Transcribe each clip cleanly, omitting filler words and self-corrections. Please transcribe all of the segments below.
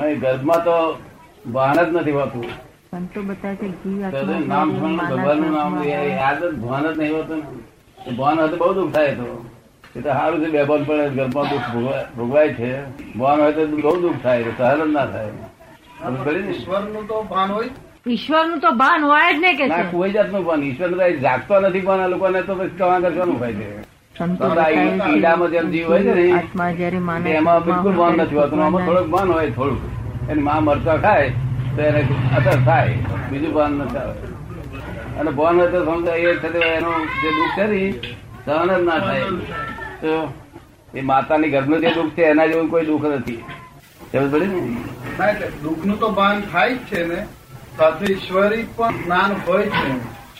મને ગર્ભમાં તો ભાન જ નથી હોતું. નામ ભગવાન નું નામ યાદ જ ભાન જ નહીં હોતું ને. ભાન હતું બહુ દુઃખ થાય. તો એ તો સારું છે બે ભાન પણ ગર્ભમાં દુઃખ ભોગવાય છે. ભાન હોય તો બહુ દુઃખ થાય, સહન જ ના થાય. ઈશ્વર નું તો ભાન હોય, ઈશ્વર નું તો ભાન હોય જ નહીં કે કોઈ જાતનું ભાન. ઈશ્વર તો જાગતો નથી પણ આ લોકોને તો પછી કવા કરવાનું થાય છે. કીડામાં જેમ જીવ હોય છે ને એમાં બિલકુલ ભાન નથી હોતું. આમાં થોડુંક ભાન હોય, થોડુંક એની માં મરચા ખાય તો એને અસર થાય, બીજું ભાન નથી આવે. અને ભાન હોય તો સમજાય એ થતા એનું જે દુઃખ છે ને સહન જ ના થાય. તો એ માતાની ગર્ભનું જે દુઃખ છે એના જેવું કોઈ દુઃખ નથી. સમજ પડે ને? દુઃખ નું તો ભાન થાય જ છે ને, સાથે ઈશ્વરી પણ જ્ઞાન હોય છે.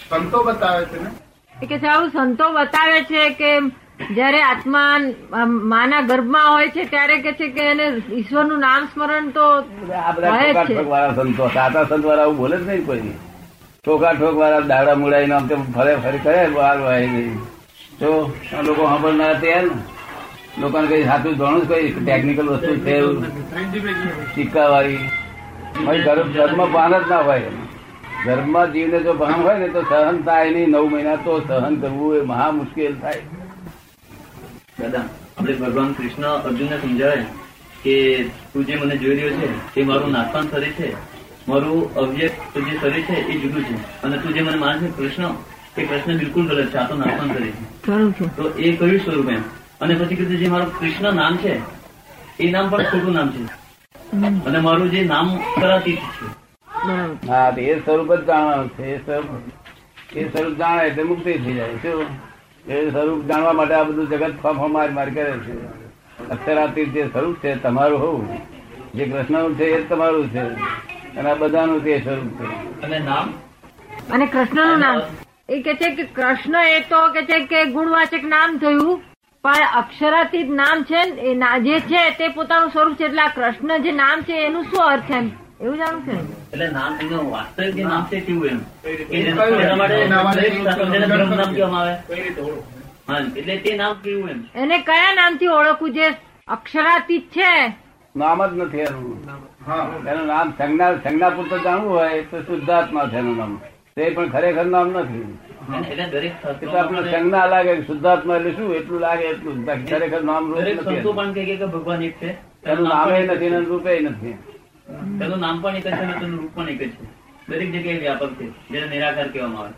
સંતો બતાવે છે ને એ કે આવું સંતો બતાવે છે કે જયારે આત્મા માના ગર્ભમાં હોય છે ત્યારે કે છે કે એને ઈશ્વરનું નામ સ્મરણ તો આ બધા ઠોક વાળા સંતો, સાચા સંત વાળા આવું બોલે જ નહીં. કોઈ ઠોકા ઠોક વાળા દાડા મુડાઈને આમ તેમ ફરે ફરી કરે વાર વાય નહીં. તો લોકો સાંભળનારા તૈયાર ને લોકોને કઈ સાચું જાણું જ કઈ ટેકનિકલ વસ્તુ છે સિક્કા વાળી. ધર્મ ભાન જ ના હોય. ધર્મમાં જીવને જો ભાન હોય ને તો સહન થાય નહીં. 9 મહિના તો સહન કરવું એ મહા મુશ્કેલ થાય. દાદા, આપણે ભગવાન કૃષ્ણ અર્જુનને સમજાવે કે તું જે મને જોઈ રહ્યો છે તે મારું નાશવાન શરીર છે, મારું અવ્યક્ત જે શરીર છે એ જુદું છે, અને તું જે મને માને છે કૃષ્ણ એ કૃષ્ણ બિલકુલ ગલત છે, આ તો નાશવાન શરીર છે. તો એ કયું સ્વરૂપ એમ? અને પછી કીધું જે મારું કૃષ્ણ નામ છે એ નામ પણ ખોટું નામ છે અને મારું જે નામ કરાતી છે. હા, એ સ્વરૂપ જ જાણવાનું છે. એ સ્વરૂપ જાણે એટલે મુક્તિ થઈ જાય. શું એ સ્વરૂપ જાણવા માટે આ બધું જગત ફાંફા માર માર કરે છે. અક્ષરાતીત જે સ્વરૂપ છે તમારું હોવું, જે કૃષ્ણનું છે એ તમારું છે, અને આ બધાનું તે સ્વરૂપ છે. અને નામ અને કૃષ્ણનું નામ એ કે છે કે કૃષ્ણ એ તો કે છે કે ગુણવાચક નામ થયું, પણ અક્ષરાતીત નામ છે એ જે છે તે પોતાનું સ્વરૂપ છે. એટલે આ કૃષ્ણ જે નામ છે એનું શું અર્થ એમ એવું જાણવું છે. એટલે નામ એનું વાસ્તવિક જે નામ છે કેવું એમ, એટલે તે નામ કેવું એમ, એને કયા નામથી ઓળખવું જે અક્ષરાતીત છે? નામ જ નથી એનું. એનું નામ સંજ્ઞા પૂરતો જાણવું હોય તો શુદ્ધાત્મા છે એનું નામ, તે પણ ખરેખર નામ નથી. એટલે આપણે સંજ્ઞા લાગે શુદ્ધાત્મા એટલે શું એટલું લાગે એટલું, ખરેખર નામ ભગવાન એક છે. એનું નામે નથી, એનું રૂપે નથી. એનું નામ પણ એક જ છે, એનું રૂપ પણ એક જ છે. દરેક જગ્યાએ વ્યાપક છે જેને નિરાકાર કહેવામાં આવે.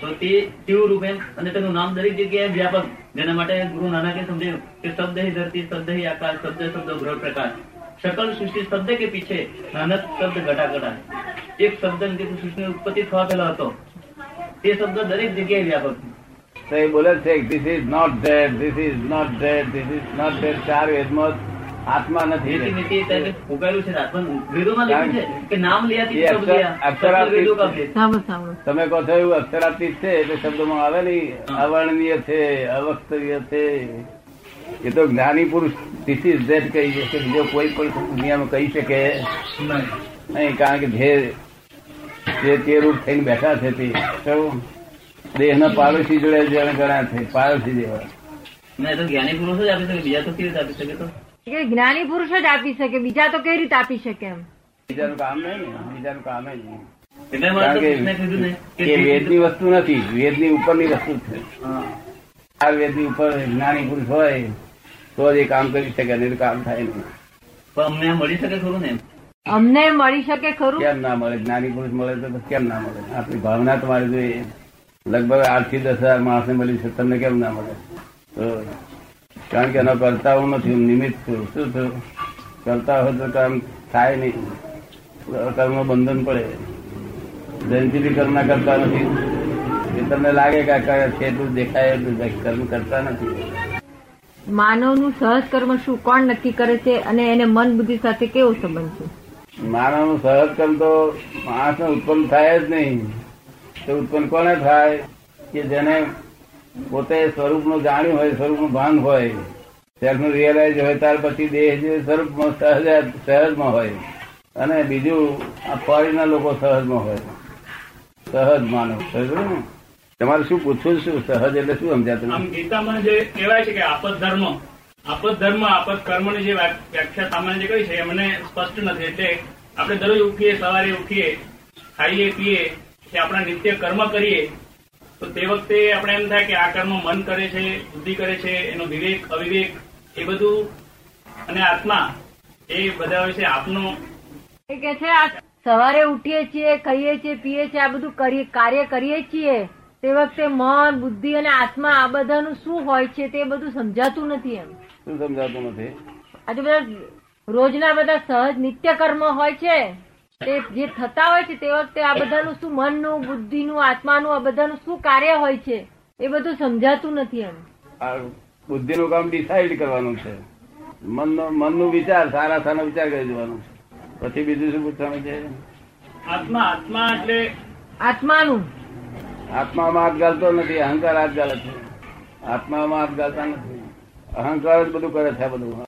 તો તે કેવું રૂપ એમ, અને તેનું નામ દરેક જગ્યાએ વ્યાપક, જેના માટે ગુરુ નાનકે સમજાયું કે શબ્દ હી ધરતી, શબ્દ હી આકાશ, શબ્દ શબ્દ ગ્રહ પ્રકાશ, શકલ સૃષ્ટિ શબ્દ કે પીછે નાનક શબ્દ ઘટા ઘટા. એક શબ્દ સૃષ્ટિની ઉત્પત્તિ થવા પેલા હતો, તે શબ્દ દરેક જગ્યાએ વ્યાપક છે. તો એ બોલે છે this is not that, this is not that, this is not that. 4 વેદમાં આત્મા નથી ઉગાડ્યું છે. વેદોમાં લખ્યું છે કે નામ લેવાથી તમે કહો છો એવું અક્ષરાતીત છે એટલે શબ્દોમાં આવે નહીં. અવર્ણનીય છે, અવક્તવ્ય છે. એ તો જ્ઞાની પુરુષ ધીસ ઇઝ ધેટ કહી શકે, બીજો કોઈ પણ દુનિયામાં કહી શકે નહીં. કારણ કે જે રૂપ થઈને બેઠા છે તે દેહના પાડોશી જોડે જેને ગણ્યા છે પાડોશી જેવા. જ્ઞાની પુરુષ જ આપી શકે, બીજા તો કેવી રીતે આપી શકે? તો જ્ઞાની પુરુષ જ આપી શકે, બીજા તો કેવી રીતે આપી શકે? એમ બીજાનું કામ નહીં ને, બીજાનું કામ જ નહીં. એટલે કે વેદની વસ્તુ નથી, વેદની ઉપરની વસ્તુ છે. આ વેદની ઉપર જ્ઞાની પુરુષ હોય તો જ એ કામ કરી શકે, એનું કામ થાય નહીં. પણ અમને મળી શકે ખરું ને? અમને મળી શકે ખરું? કેમ ના મળે? જ્ઞાની પુરુષ મળે તો કેમ ના મળે? આપણી ભાવના તમારે જોઈએ. લગભગ 8 થી 10 હજાર માણસને મળી છે, તમને કેમ ના મળે? કારણ કે એનો કરતા હું નથી, હું નિમિત્ત છું. શું થયું? કરતા હોય તો કામ થાય નહીં, કર્મનું બંધન પડે. જયંતિ બી કર્મ ના કરતા નથી. એ તમને લાગે કે આ છે એટલું દેખાય એટલું કર્મ કરતા નથી. માનવનું સહજ કર્મ શું કોણ નક્કી કરે છે અને એને મન બુદ્ધિ સાથે કેવો સંબંધ છે? માનવનું સહજ કર્મ તો માણસને ઉત્પન્ન થાય જ નહીં. તો ઉત્પન્ન કોને થાય? કે જેને પોતે સ્વરૂપનું જાણ્યું હોય, સ્વરૂપનું ભાન હોય, સેલ્ફનું રિયલાઇઝ હોય, ત્યાર પછી દેહ જે સ્વરૂપમાં સહજમાં હોય. અને બીજું આ ફોરેનના લોકો સહજમાં હોય. સહજ માનવ સહજ ને તમારે શું પૂછવું? શું સહજ એટલે શું સમજાતું? ગીતામાં જે કહેવાય છે કે આપદ ધર્મ આપદ ધર્મ આપદ કર્મની જે વ્યાખ્યા સામાન્ય કરી છે એમને સ્પષ્ટ નથી, એટલે આપણે દરરોજ ઉઠીએ, સવારે ઉઠીએ, ખાઈએ પીએ કે આપણા નિત્ય કર્મ કરીએ તો તે વખતે આપણે એમ થાય કે આ કર્મ મન કરે છે, બુદ્ધિ કરે છે, એનો વિવેક અવિવેક એ બધું અને આત્મા એ બધા હોય છે. આપનો એ કે છે સવારે ઉઠીએ છીએ, ખાઈએ છીએ, પીએ છીએ, આ બધું કાર્ય કરીએ છીએ તે વખતે મન બુદ્ધિ અને આત્મા આ બધાનું શું હોય છે તે બધું સમજાતું નથી. એમ શું સમજાતું નથી? આજે બધા રોજના બધા સહજ નિત્ય કર્મ હોય છે તે જે થતા હોય છે તે વખતે આ બધાનું શું મનનું બુદ્ધિનું આત્માનું આ બધાનું શું કાર્ય હોય છે એ બધું સમજાતું નથી. એમ બુદ્ધિનું કામ ડિસાઇડ કરવાનું છે, મનનું વિચાર સારા સારા વિચાર કરી દેવાનું છે, પછી બીજું શું પૂછવાનું છે? આત્મા એટલે આત્માનું આત્મામાં હાથ ગાલતો નથી, અહંકાર હાથ ગાલે છે, આત્મામાં હાથ ગાલતા નથી, અહંકાર જ બધું કરે છે, બધું